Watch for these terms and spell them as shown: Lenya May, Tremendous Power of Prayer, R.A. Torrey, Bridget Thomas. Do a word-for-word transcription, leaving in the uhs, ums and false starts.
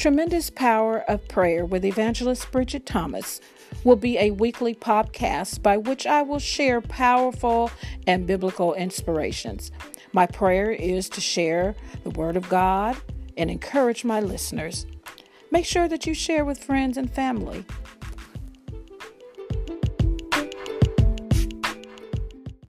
Tremendous Power of Prayer with Evangelist Bridget Thomas will be a weekly podcast by which I will share powerful and biblical inspirations. My prayer is to share the Word of God and encourage my listeners. Make sure that you share with friends and family.